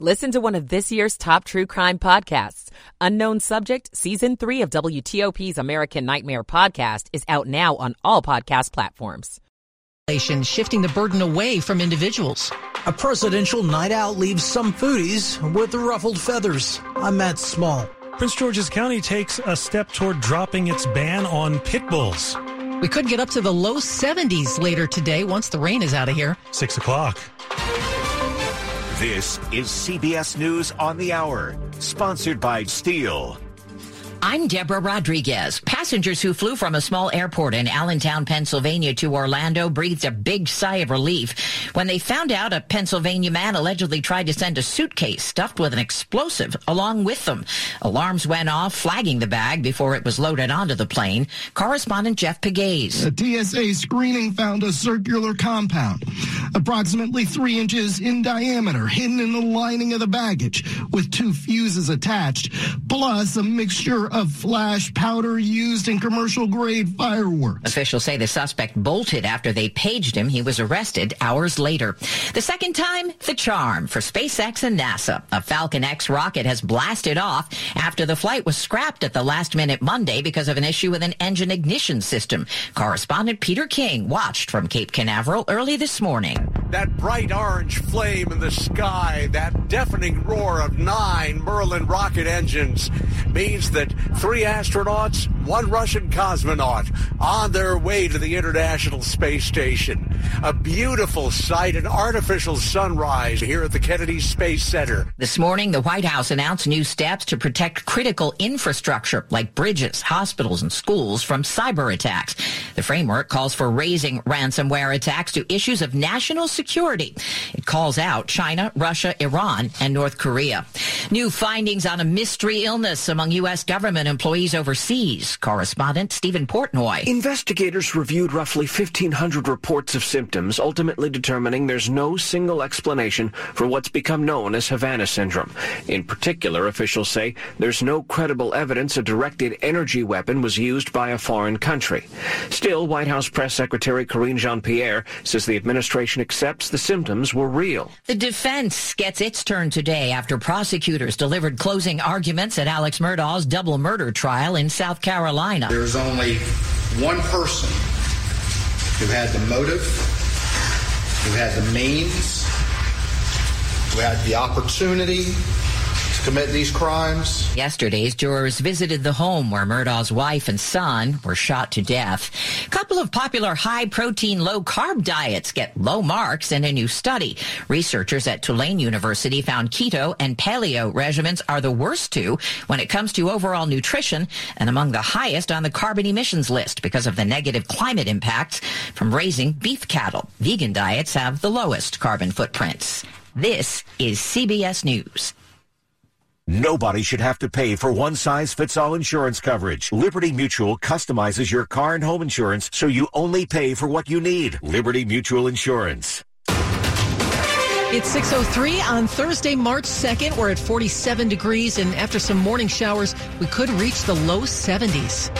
Listen to one of this year's top true crime podcasts. Unknown Subject, Season 3 of WTOP's American Nightmare podcast is out now on all podcast platforms. Shifting the burden away from individuals. A presidential night out leaves some foodies with ruffled feathers. I'm Matt Small. Prince George's County takes a step toward dropping its ban on pit bulls. We could get up to the low 70s later today once the rain is out of here. 6 o'clock. This is CBS News on the Hour, sponsored by Steel. I'm Deborah Rodriguez. Passengers who flew from a small airport in Allentown, Pennsylvania to Orlando breathed a big sigh of relief when they found out a Pennsylvania man allegedly tried to send a suitcase stuffed with an explosive along with them. Alarms went off, flagging the bag before it was loaded onto the plane. Correspondent Jeff Pegues. A TSA screening found a circular compound, approximately 3 inches in diameter, hidden in the lining of the baggage with two fuses attached, plus a mixture of flash powder used in commercial-grade fireworks. Officials say the suspect bolted after they paged him. He was arrested hours later. The second time, the charm for SpaceX and NASA. A Falcon X rocket has blasted off after the flight was scrapped at the last minute Monday because of an issue with an engine ignition system. Correspondent Peter King watched from Cape Canaveral early this morning. That bright orange flame in the sky, that deafening roar of 9 Merlin rocket engines means that 3 astronauts, 1 Russian cosmonaut on their way to the International Space Station. A beautiful sight, an artificial sunrise here at the Kennedy Space Center. This morning, the White House announced new steps to protect critical infrastructure like bridges, hospitals, and schools from cyber attacks. The framework calls for raising ransomware attacks to issues of national security. It calls out China, Russia, Iran, and North Korea. New findings on a mystery illness among U.S. government employees overseas. Correspondent Stephen Portnoy. Investigators reviewed roughly 1,500 reports of symptoms, ultimately determining there's no single explanation for what's become known as Havana Syndrome. In particular, officials say there's no credible evidence a directed energy weapon was used by a foreign country. Still, White House Press Secretary Karine Jean-Pierre says the administration accepts the symptoms were real. The defense gets its turn today after prosecutors delivered closing arguments at Alex Murdaugh's double murder trial in South Carolina. There's only one person who had the motive, who had the means, who had the opportunity to commit these crimes. Yesterday's jurors visited the home where Murdaugh's wife and son were shot to death. A couple of popular high-protein, low-carb diets get low marks in a new study. Researchers at Tulane University found keto and paleo regimens are the worst two when it comes to overall nutrition and among the highest on the carbon emissions list because of the negative climate impacts from raising beef cattle. Vegan diets have the lowest carbon footprints. This is CBS News. Nobody should have to pay for one-size-fits-all insurance coverage. Liberty Mutual customizes your car and home insurance so you only pay for what you need. Liberty Mutual Insurance. It's 6:03 on Thursday, March 2nd. We're at 47 degrees, and after some morning showers, we could reach the low 70s.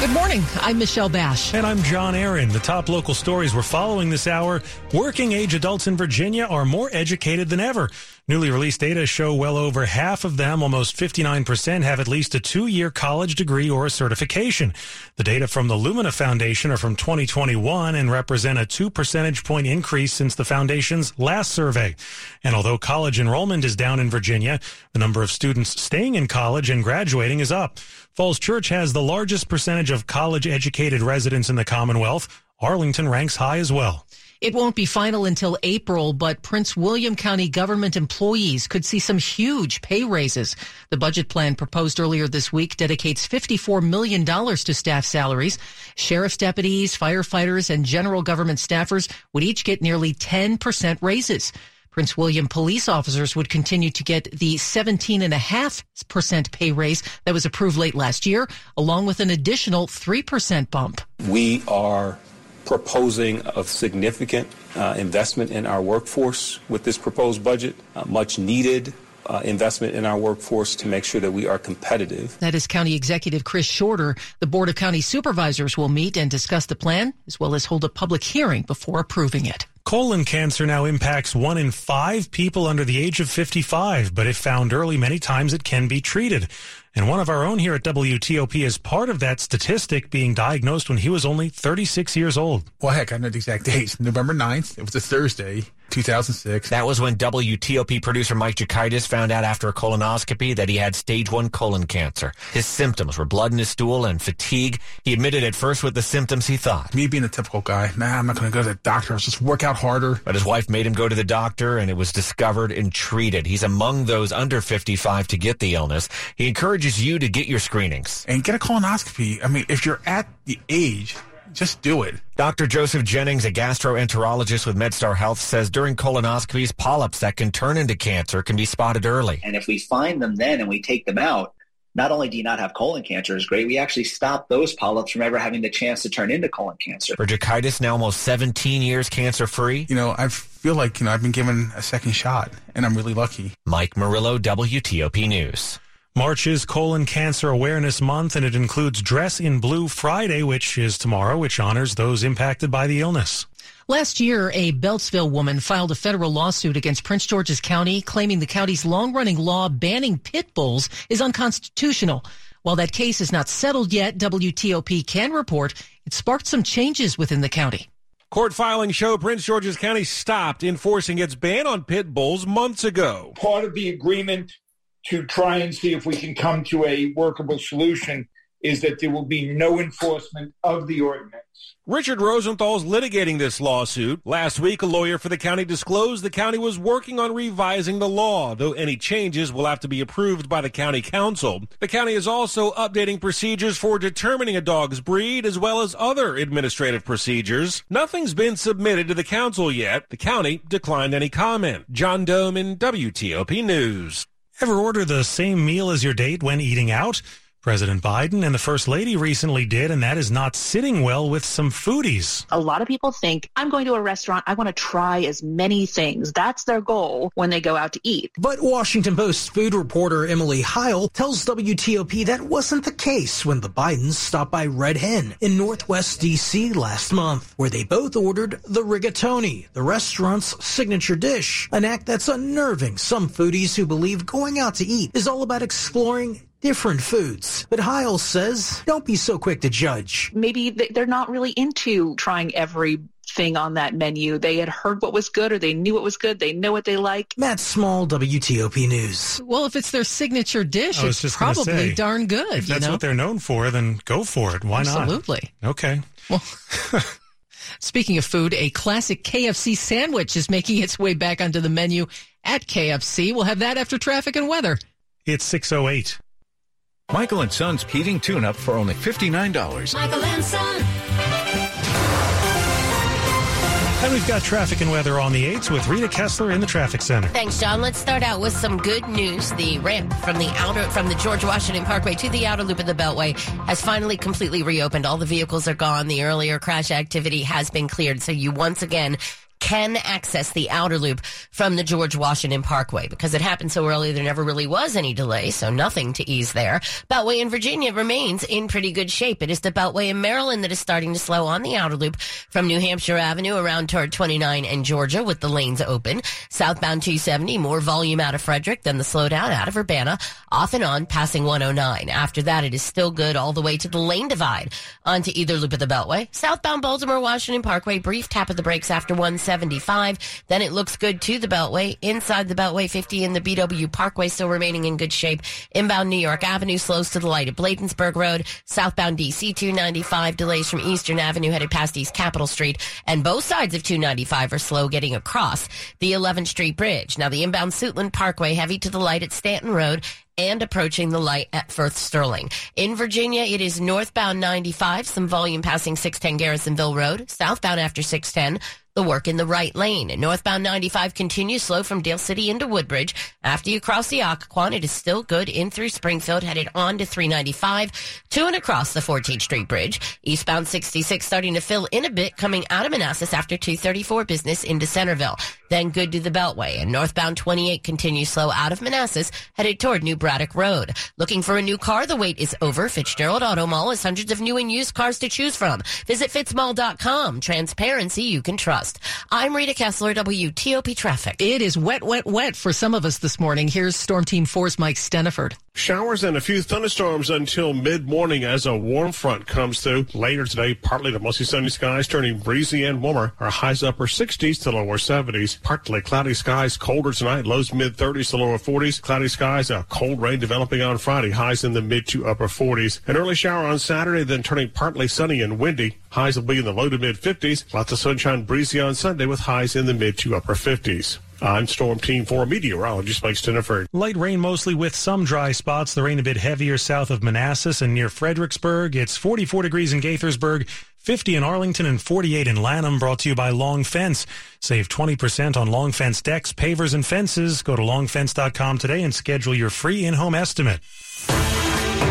Good morning. I'm Michelle Bash. And I'm John Aaron. The top local stories we're following this hour. Working-age adults in Virginia are more educated than ever. Newly released data show well over half of them, almost 59%, have at least a 2-year college degree or a certification. The data from the Lumina Foundation are from 2021 and represent a 2 percentage point increase since the foundation's last survey. And although college enrollment is down in Virginia, the number of students staying in college and graduating is up. Falls Church has the largest percentage of college-educated residents in the Commonwealth. Arlington ranks high as well. It won't be final until April, but Prince William County government employees could see some huge pay raises. The budget plan proposed earlier this week dedicates $54 million to staff salaries. Sheriff's deputies, firefighters, and general government staffers would each get nearly 10% raises. Prince William police officers would continue to get the 17.5% pay raise that was approved late last year, along with an additional 3% bump. We are proposing a significant investment in our workforce with this proposed budget, much needed investment in our workforce to make sure that we are competitive. That is County Executive Chris Shorter. The Board of County Supervisors will meet and discuss the plan, as well as hold a public hearing before approving it. Colon cancer now impacts 1 in 5 people under the age of 55, but if found early, many times it can be treated. And one of our own here at WTOP is part of that statistic, being diagnosed when he was only 36 years old. Well, heck, I know the exact date. November 9th, it was a Thursday, 2006. That was when WTOP producer Mike Jakaitis found out after a colonoscopy that he had stage 1 colon cancer. His symptoms were blood in his stool and fatigue. He admitted at first with the symptoms he thought. Me being a typical guy, I'm not going to go to the doctor. I'll just work out harder. But his wife made him go to the doctor, and it was discovered and treated. He's among those under 55 to get the illness. He encourages you to get your screenings. And get a colonoscopy. I mean, if you're at the age, just do it. Dr. Joseph Jennings, a gastroenterologist with MedStar Health, says during colonoscopies, polyps that can turn into cancer can be spotted early. And if we find them then and we take them out, not only do you not have colon cancer is great, we actually stop those polyps from ever having the chance to turn into colon cancer. For Jakaitis, now almost 17 years cancer-free. I feel like, I've been given a second shot, and I'm really lucky. Mike Murillo, WTOP News. March is Colon Cancer Awareness Month, and it includes Dress in Blue Friday, which is tomorrow, which honors those impacted by the illness. Last year, a Beltsville woman filed a federal lawsuit against Prince George's County, claiming the county's long-running law banning pit bulls is unconstitutional. While that case is not settled yet, WTOP can report it sparked some changes within the county. Court filings show Prince George's County stopped enforcing its ban on pit bulls months ago. Part of the agreement to try and see if we can come to a workable solution is that there will be no enforcement of the ordinance. Richard Rosenthal's litigating this lawsuit. Last week, a lawyer for the county disclosed the county was working on revising the law, though any changes will have to be approved by the county council. The county is also updating procedures for determining a dog's breed, as well as other administrative procedures. Nothing's been submitted to the council yet. The county declined any comment. John Dome in WTOP News. Ever order the same meal as your date when eating out? President Biden and the First Lady recently did, and that is not sitting well with some foodies. A lot of people think, I'm going to a restaurant, I want to try as many things. That's their goal when they go out to eat. But Washington Post food reporter Emily Heil tells WTOP that wasn't the case when the Bidens stopped by Red Hen in Northwest D.C. last month, where they both ordered the rigatoni, the restaurant's signature dish, an act that's unnerving some foodies who believe going out to eat is all about exploring different foods. But Heil says, don't be so quick to judge. Maybe they're not really into trying every thing on that menu. They had heard what was good, or they knew what was good. They know what they like. Matt Small, WTOP News. Well, if it's their signature dish, it's probably darn good. If that's what they're known for, then go for it. Why Absolutely. Not? Absolutely. Okay. Well, speaking of food, a classic KFC sandwich is making its way back onto the menu at KFC. We'll have that after traffic and weather. It's 6:08. Michael & Son's heating tune-up for only $59. Michael & Son. And we've got traffic and weather on the 8s with Rita Kessler in the traffic center. Thanks, John. Let's start out with some good news. The ramp from the George Washington Parkway to the outer loop of the Beltway has finally completely reopened. All the vehicles are gone. The earlier crash activity has been cleared. So you once again can access the outer loop from the George Washington Parkway. Because it happened so early, there never really was any delay, so nothing to ease there. Beltway in Virginia remains in pretty good shape. It is the Beltway in Maryland that is starting to slow on the outer loop from New Hampshire Avenue around toward 29 and Georgia, with the lanes open. Southbound 270, more volume out of Frederick than the slowdown out of Urbana, off and on passing 109. After that, it is still good all the way to the lane divide onto either loop of the Beltway. Southbound Baltimore Washington Parkway, brief tap of the brakes after 175. Then it looks good to the Beltway. Inside the Beltway 50 in the BW Parkway, still remaining in good shape. Inbound New York Avenue slows to the light at Bladensburg Road. Southbound DC 295 delays from Eastern Avenue headed past East Capitol Street. And both sides of 295 are slow getting across the 11th Street Bridge. Now the inbound Suitland Parkway, heavy to the light at Stanton Road and approaching the light at Firth Sterling. In Virginia, it is northbound 95, some volume passing 610 Garrisonville Road. Southbound after 610. the work in the right lane. Northbound 95 continues slow from Dale City into Woodbridge. After you cross the Occoquan, it is still good in through Springfield, headed on to 395, to and across the 14th Street Bridge. Eastbound 66 starting to fill in a bit, coming out of Manassas after 234 business into Centerville. Then good to the Beltway, and northbound 28 continues slow out of Manassas, headed toward New Braddock Road. Looking for a new car? The wait is over. Fitzgerald Auto Mall has hundreds of new and used cars to choose from. Visit fitzmall.com. Transparency you can trust. I'm Rita Kessler, WTOP Traffic. It is wet, wet, wet for some of us this morning. Here's Storm Team 4's Mike Stinneford. Showers and a few thunderstorms until mid-morning as a warm front comes through. Later today, partly to mostly sunny skies, turning breezy and warmer. Our highs upper 60s to lower 70s. Partly cloudy skies, colder tonight. Lows mid-30s to lower 40s. Cloudy skies, a cold rain developing on Friday. Highs in the mid to upper 40s. An early shower on Saturday, then turning partly sunny and windy. Highs will be in the low to mid-50s. Lots of sunshine, breezy on Sunday with highs in the mid to upper 50s. I'm Storm Team 4 meteorologist Mike Stinneford. Light rain mostly with some dry spots. The rain a bit heavier south of Manassas and near Fredericksburg. It's 44 degrees in Gaithersburg, 50 in Arlington, and 48 in Lanham. Brought to you by Long Fence. Save 20% on Long Fence decks, pavers, and fences. Go to longfence.com today and schedule your free in-home estimate.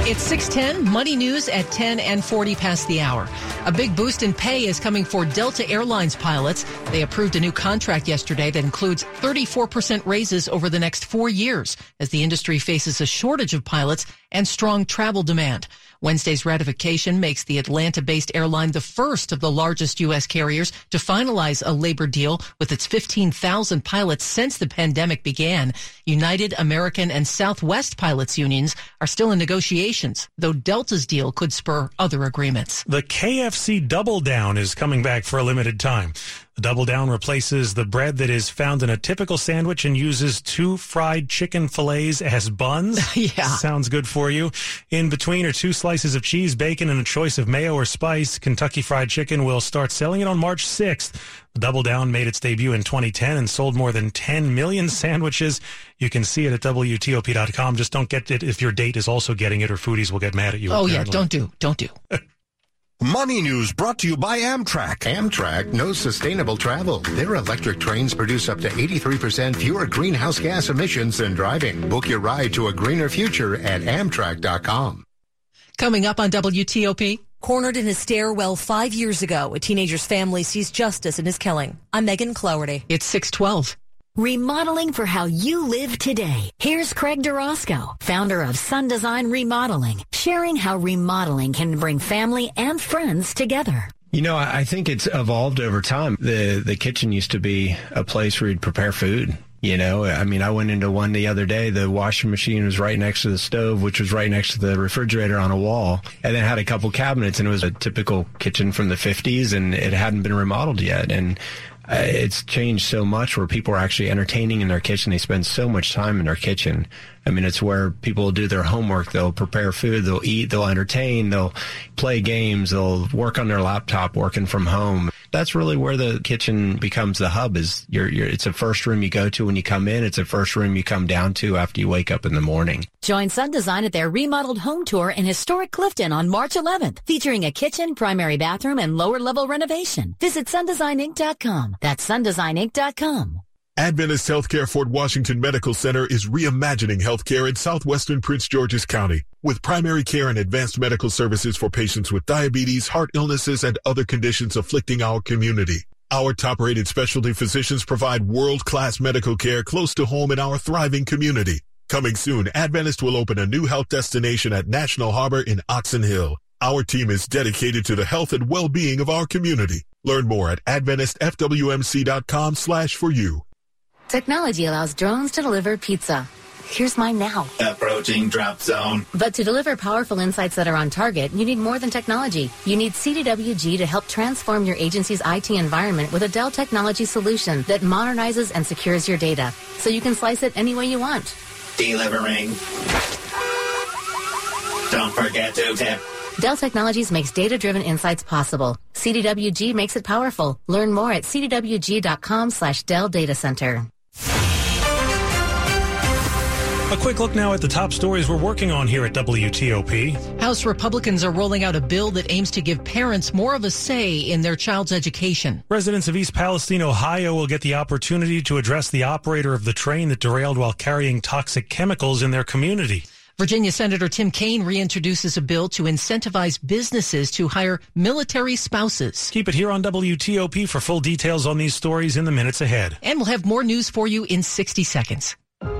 It's 6:10, Money News at 10 and 40 past the hour. A big boost in pay is coming for Delta Airlines pilots. They approved a new contract yesterday that includes 34% raises over the next 4 years as the industry faces a shortage of pilots and strong travel demand. Wednesday's ratification makes the Atlanta-based airline the first of the largest U.S. carriers to finalize a labor deal with its 15,000 pilots since the pandemic began. United, American, and Southwest pilots unions are still in negotiations, though Delta's deal could spur other agreements. The KFC Double Down is coming back for a limited time. The Double Down replaces the bread that is found in a typical sandwich and uses 2 fried chicken fillets as buns. Yeah. Sounds good for you. In between are 2 slices of cheese, bacon, and a choice of mayo or spice. Kentucky Fried Chicken will start selling it on March 6th. The Double Down made its debut in 2010 and sold more than 10 million sandwiches. You can see it at WTOP.com. Just don't get it if your date is also getting it, or foodies will get mad at you. Oh, apparently. Yeah. Don't do. Money News brought to you by Amtrak. Amtrak knows sustainable travel. Their electric trains produce up to 83% fewer greenhouse gas emissions than driving. Book your ride to a greener future at Amtrak.com. Coming up on WTOP. Cornered in a stairwell 5 years ago, a teenager's family sees justice in his killing. I'm Megan Cloherty. It's 6:12. Remodeling for how you live today. Here's Craig Durasco, founder of Sun Design Remodeling, sharing how remodeling can bring family and friends together. You know, I think it's evolved over time. The kitchen used to be a place where you'd prepare food. You know, I mean, I went into one the other day. The washing machine was right next to the stove, which was right next to the refrigerator on a wall, and then had a couple cabinets, and it was a typical kitchen from the 50s, and it hadn't been remodeled yet. And it's changed so much where people are actually entertaining in their kitchen. They spend so much time in their kitchen. I mean, it's where people do their homework. They'll prepare food. They'll eat. They'll entertain. They'll play games. They'll work on their laptop, working from home. That's really where the kitchen becomes the hub. Is it's the first room you go to when you come in. It's the first room you come down to after you wake up in the morning. Join Sun Design at their remodeled home tour in historic Clifton on March 11th, featuring a kitchen, primary bathroom, and lower-level renovation. Visit sundesigninc.com. That's sundesigninc.com. Adventist Healthcare Fort Washington Medical Center is reimagining healthcare in southwestern Prince George's County with primary care and advanced medical services for patients with diabetes, heart illnesses, and other conditions afflicting our community. Our top-rated specialty physicians provide world-class medical care close to home in our thriving community. Coming soon, Adventist will open a new health destination at National Harbor in Oxon Hill. Our team is dedicated to the health and well-being of our community. Learn more at AdventistFWMC.com/for-you. Technology allows drones to deliver pizza. Here's mine now. Approaching drop zone. But to deliver powerful insights that are on target, you need more than technology. You need CDWG to help transform your agency's IT environment with a Dell technology solution that modernizes and secures your data, so you can slice it any way you want. Delivering. Don't forget to tip. Dell Technologies makes data-driven insights possible. CDWG makes it powerful. Learn more at cdwg.com/Dell Data Center. A quick look now at the top stories we're working on here at WTOP. House Republicans are rolling out a bill that aims to give parents more of a say in their child's education. Residents of East Palestine, Ohio, will get the opportunity to address the operator of the train that derailed while carrying toxic chemicals in their community. Virginia Senator Tim Kaine reintroduces a bill to incentivize businesses to hire military spouses. Keep it here on WTOP for full details on these stories in the minutes ahead. And we'll have more news for you in 60 seconds.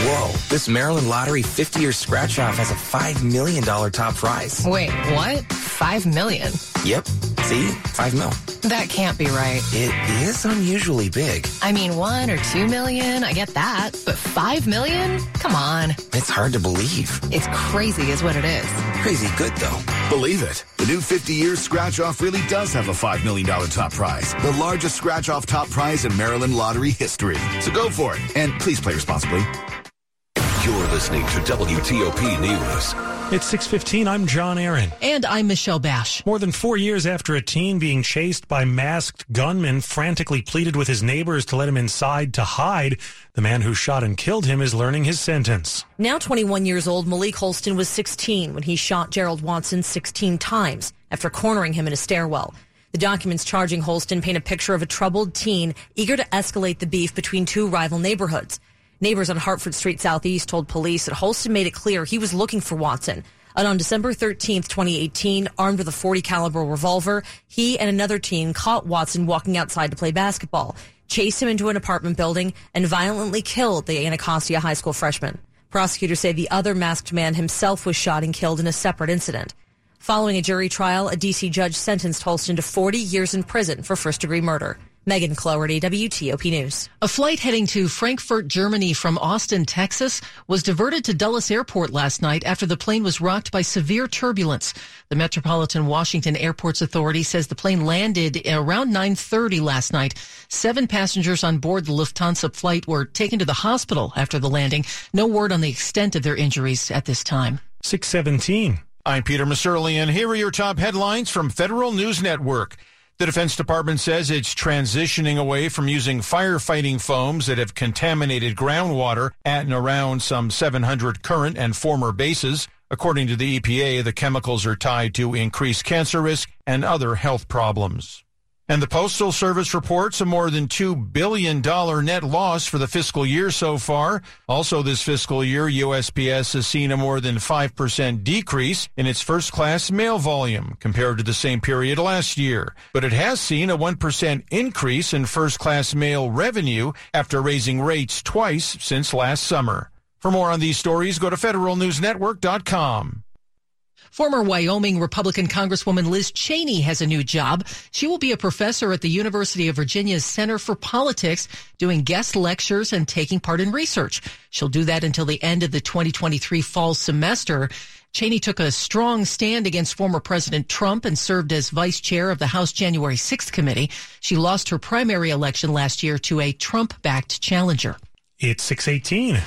Whoa, this Maryland Lottery 50-year scratch-off has a $5 million top prize. Wait, what? $5 million? Yep. See? $5 mil. That can't be right. It is unusually big. I mean, 1 or 2 million, I get that. But 5 million? Come on. It's hard to believe. It's crazy is what it is. Crazy good, though. Believe it. The new 50-year scratch-off really does have a $5 million top prize. The largest scratch-off top prize in Maryland Lottery history. So go for it. And please play responsibly. You're listening to WTOP News. It's 6:15. I'm John Aaron. And I'm Michelle Bash. More than 4 years after a teen being chased by masked gunmen frantically pleaded with his neighbors to let him inside to hide, the man who shot and killed him is learning his sentence. Now 21 years old, Malik Holston was 16 when he shot Gerald Watson 16 times after cornering him in a stairwell. The documents charging Holston paint a picture of a troubled teen eager to escalate the beef between two rival neighborhoods. Neighbors on Hartford Street Southeast told police that Holston made it clear he was looking for Watson. And on December 13th, 2018, armed with a .40 caliber revolver, he and another teen caught Watson walking outside to play basketball, chased him into an apartment building, and violently killed the Anacostia High School freshman. Prosecutors say the other masked man himself was shot and killed in a separate incident. Following a jury trial, a D.C. judge sentenced Holston to 40 years in prison for first-degree murder. Megan Cloherty, WTOP News. A flight heading to Frankfurt, Germany from Austin, Texas, was diverted to Dulles Airport last night after the plane was rocked by severe turbulence. The Metropolitan Washington Airports Authority says the plane landed around 9:30 last night. 7 passengers on board the Lufthansa flight were taken to the hospital after the landing. No word on the extent of their injuries at this time. 6:17. I'm Peter Masurli, and here are your top headlines from Federal News Network. The Defense Department says it's transitioning away from using firefighting foams that have contaminated groundwater at and around some 700 current and former bases. According to the EPA, the chemicals are tied to increased cancer risk and other health problems. And the Postal Service reports a more than $2 billion net loss for the fiscal year so far. Also this fiscal year, USPS has seen a more than 5% decrease in its first-class mail volume compared to the same period last year. But it has seen a 1% increase in first-class mail revenue after raising rates twice since last summer. For more on these stories, go to federalnewsnetwork.com. Former Wyoming Republican Congresswoman Liz Cheney has a new job. She will be a professor at the University of Virginia's Center for Politics, doing guest lectures and taking part in research. She'll do that until the end of the 2023 fall semester. Cheney took a strong stand against former President Trump and served as vice chair of the House January 6th committee. She lost her primary election last year to a Trump-backed challenger. It's 6:18.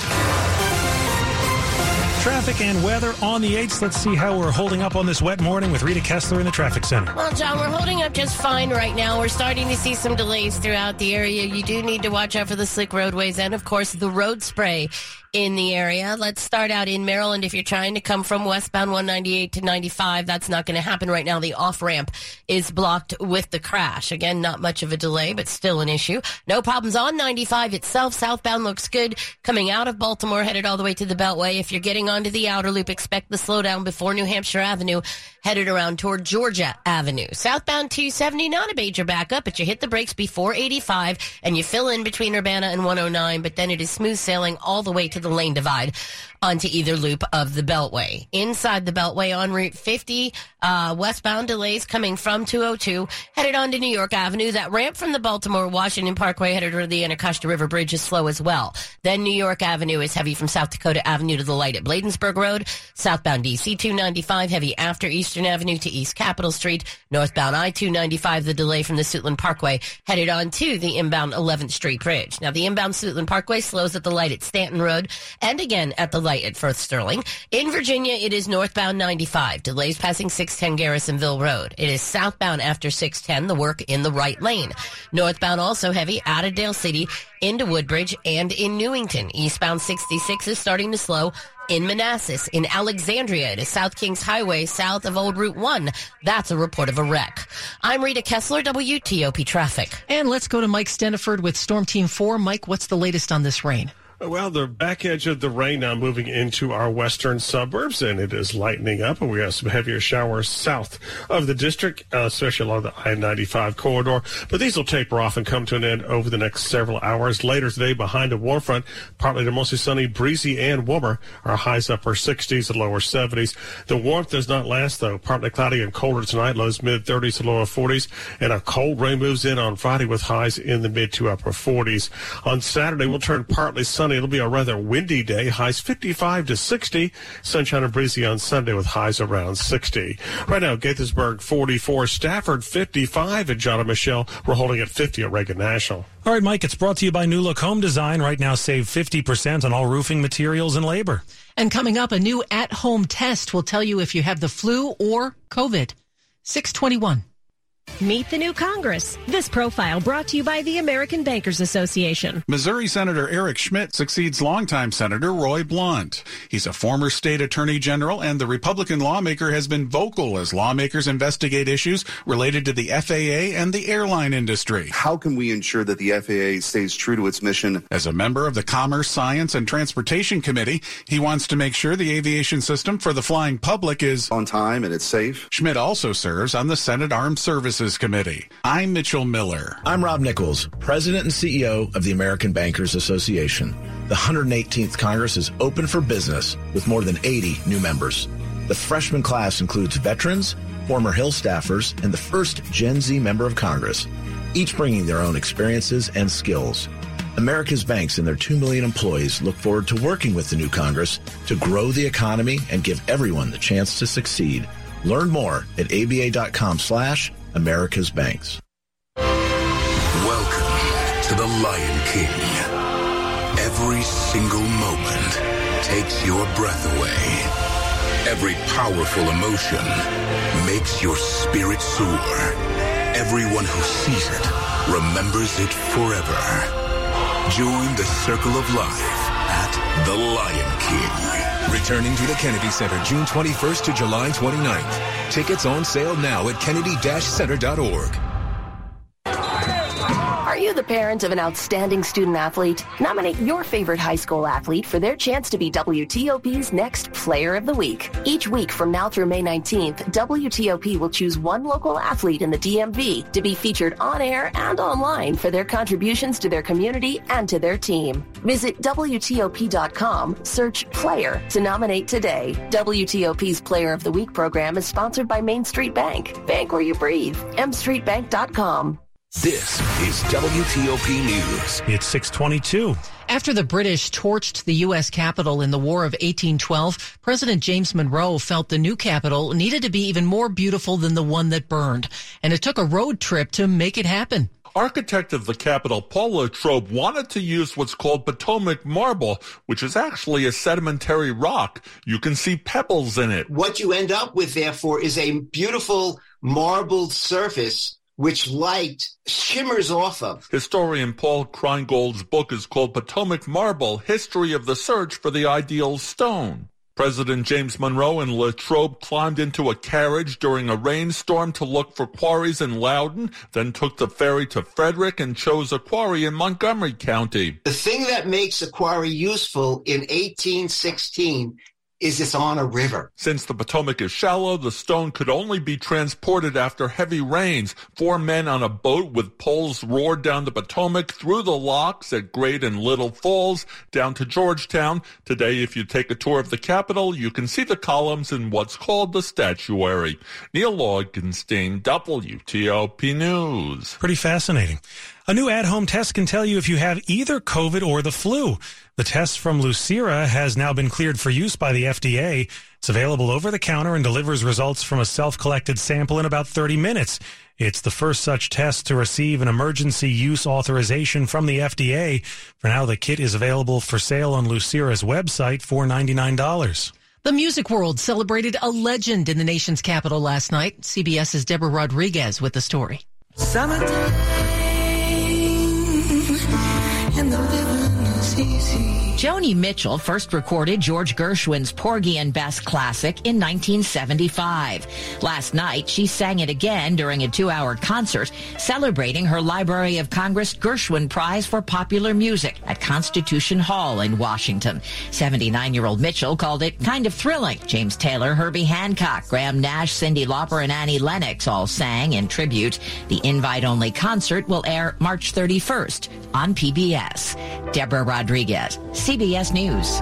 Traffic and weather on the 8s. Let's see how we're holding up on this wet morning with Rita Kessler in the traffic center. Well, John, we're holding up just fine right now. We're starting to see some delays throughout the area. You do need to watch out for the slick roadways and, of course, the road spray in the area. Let's start out in Maryland. If you're trying to come from westbound 198 to 95, that's not going to happen right now. The off-ramp is blocked with the crash. Again, not much of a delay, but still an issue. No problems on 95 itself. Southbound looks good. Coming out of Baltimore, headed all the way to the Beltway. If you're getting onto the outer loop. Expect the slowdown before New Hampshire Avenue, headed around toward Georgia Avenue. Southbound 270, not a major backup, but you hit the brakes before 85, and you fill in between Urbana and 109, but then it is smooth sailing all the way to the lane divide onto either loop of the Beltway. Inside the Beltway on Route 50, westbound delays coming from 202, headed onto New York Avenue. That ramp from the Baltimore-Washington Parkway headed to the Anacostia River Bridge is slow as well. Then New York Avenue is heavy from South Dakota Avenue to the light at Bladensburg Road. Southbound DC 295, heavy after Eastern Avenue to East Capitol Street. Northbound I-295, the delay from the Suitland Parkway headed on to the inbound 11th Street Bridge. Now, the inbound Suitland Parkway slows at the light at Stanton Road and again at the light at Firth Sterling. In Virginia, it is northbound 95. Delays passing 610 Garrisonville Road. It is southbound after 610, the work in the right lane. Northbound also heavy out of Dale City into Woodbridge and in Newington. Eastbound 66 is starting to slow in Manassas. In Alexandria, it is South Kings Highway south of Old Route 1. That's a report of a wreck. I'm Rita Kessler, WTOP Traffic. And let's go to Mike Stinneford with Storm Team 4. Mike, what's the latest on this rain? Well, the back edge of the rain now moving into our western suburbs, and it is lightening up, and we have some heavier showers south of the district, especially along the I-95 corridor. But these will taper off and come to an end over the next several hours. Later today, behind the warm front, partly to mostly sunny, breezy, and warmer. Our highs upper 60s and lower 70s. The warmth does not last, though. Partly cloudy and colder tonight, lows mid-30s to lower 40s. And a cold rain moves in on Friday with highs in the mid to upper 40s. On Saturday, we'll turn partly sunny. It'll be a rather windy day, highs 55 to 60, sunshine and breezy on Sunday with highs around 60. Right now, Gaithersburg 44, Stafford 55, and John and Michelle, we're holding at 50 at Reagan National. All right, Mike, it's brought to you by New Look Home Design. Right now, save 50% on all roofing materials and labor. And coming up, a new at-home test will tell you if you have the flu or COVID. 621. Meet the new Congress. This profile brought to you by the American Bankers Association. Missouri Senator Eric Schmidt succeeds longtime Senator Roy Blunt. He's a former state attorney general, and the Republican lawmaker has been vocal as lawmakers investigate issues related to the FAA and the airline industry. How can we ensure that the FAA stays true to its mission? As a member of the Commerce, Science, and Transportation Committee, he wants to make sure the aviation system for the flying public is on time and it's safe. Schmidt also serves on the Senate Armed Services Committee. I'm Mitchell Miller. I'm Rob Nichols, President and CEO of the American Bankers Association. The 118th Congress is open for business with more than 80 new members. The freshman class includes veterans, former Hill staffers, and the first Gen Z member of Congress, each bringing their own experiences and skills. America's banks and their 2 million employees look forward to working with the new Congress to grow the economy and give everyone the chance to succeed. Learn more at aba.com/America's Banks. Welcome to the Lion King. Every single moment takes your breath away. Every powerful emotion makes your spirit soar. Everyone who sees it remembers it forever. Join the circle of life at the Lion King. Returning to the Kennedy Center June 21st to July 29th. Tickets on sale now at kennedy-center.org. Are you the parent of an outstanding student athlete? Nominate your favorite high school athlete for their chance to be WTOP's next Player of the Week. Each week from now through May 19th, WTOP will choose one local athlete in the DMV to be featured on air and online for their contributions to their community and to their team. Visit WTOP.com, search Player to nominate today. WTOP's Player of the Week program is sponsored by Main Street Bank. Bank where you breathe. MStreetBank.com. This is WTOP News. It's 6:22. After the British torched the U.S. Capitol in the War of 1812, President James Monroe felt the new Capitol needed to be even more beautiful than the one that burned. And it took a road trip to make it happen. Architect of the Capitol, Paul Latrobe, wanted to use what's called Potomac marble, which is actually a sedimentary rock. You can see pebbles in it. What you end up with, therefore, is a beautiful marbled surface which light shimmers off of. Historian Paul Kreingold's book is called Potomac Marble, History of the Search for the Ideal Stone. President James Monroe and Latrobe climbed into a carriage during a rainstorm to look for quarries in Loudoun, then took the ferry to Frederick and chose a quarry in Montgomery County. The thing that makes a quarry useful in 1816 is it's on a river. Since the Potomac is shallow, the stone could only be transported after heavy rains. Four men on a boat with poles roared down the Potomac through the locks at Great and Little Falls down to Georgetown. Today, if you take a tour of the Capitol, you can see the columns in what's called the statuary. Neil Augenstein, WTOP News. Pretty fascinating. A new at-home test can tell you if you have either COVID or the flu. The test from Lucira has now been cleared for use by the FDA. It's available over the counter and delivers results from a self-collected sample in about 30 minutes. It's the first such test to receive an emergency use authorization from the FDA. For now, the kit is available for sale on Lucira's website for $99. The music world celebrated a legend in the nation's capital last night. CBS's Deborah Rodriguez with the story. Summertime. Joni Mitchell first recorded George Gershwin's Porgy and Bess classic in 1975. Last night, she sang it again during a 2-hour concert celebrating her Library of Congress Gershwin Prize for Popular Music at Constitution Hall in Washington. 79-year-old Mitchell called it kind of thrilling. James Taylor, Herbie Hancock, Graham Nash, Cyndi Lauper, and Annie Lennox all sang in tribute. The invite-only concert will air March 31st on PBS. Deborah Rodriguez, CBS News.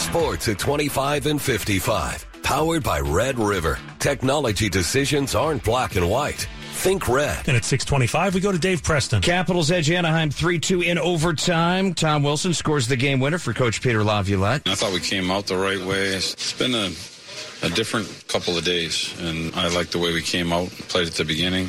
Sports at 25 and 55. Powered by Red River. Technology decisions aren't black and white. Think red. And at 6:25, we go to Dave Preston. Capitals edge Anaheim 3-2 in overtime. Tom Wilson scores the game winner for Coach Peter Laviolette. I thought we came out the right way. It's been a different couple of days, and I like the way we came out and played at the beginning.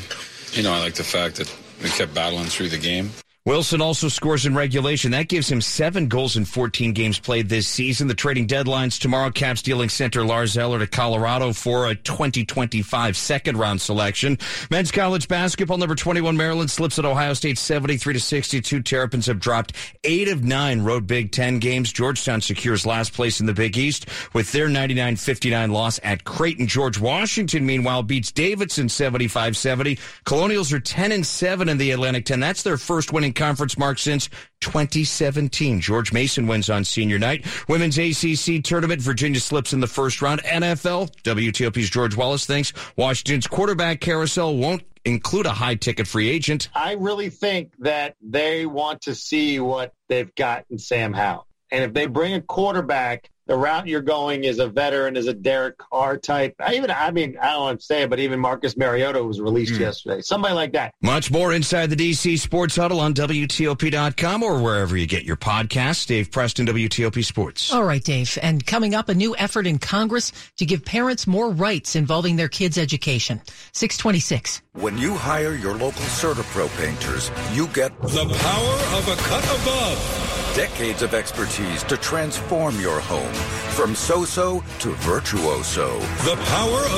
You know, I like the fact that we kept battling through the game. Wilson also scores in regulation. That gives him 7 goals in 14 games played this season. The trading deadline's tomorrow. Caps dealing center Lars Eller to Colorado for a 2025 second-round selection. Men's college basketball, number 21, Maryland, slips at Ohio State 73-62. Terrapins have dropped 8 of 9 road Big Ten games. Georgetown secures last place in the Big East with their 99-59 loss at Creighton. George Washington, meanwhile, beats Davidson 75-70. Colonials are 10-7 in the Atlantic 10. That's their first winning conference mark since 2017. George Mason wins on senior night. Women's ACC tournament, Virginia slips in the first round. NFL, WTOP's George Wallace thinks Washington's quarterback carousel won't include a high-ticket free agent. I really think that they want to see what they've got in Sam Howell. And if they bring a quarterback, the route you're going is a veteran, is a Derek Carr type. I don't want to say it, but even Marcus Mariota was released yesterday. Somebody like that. Much more inside the D.C. Sports Huddle on WTOP.com or wherever you get your podcasts. Dave Preston, WTOP Sports. All right, Dave. And coming up, a new effort in Congress to give parents more rights involving their kids' education. 626. When you hire your local CertaPro painters, you get the power of a cut above. Decades of expertise to transform your home from so-so to virtuoso. The power of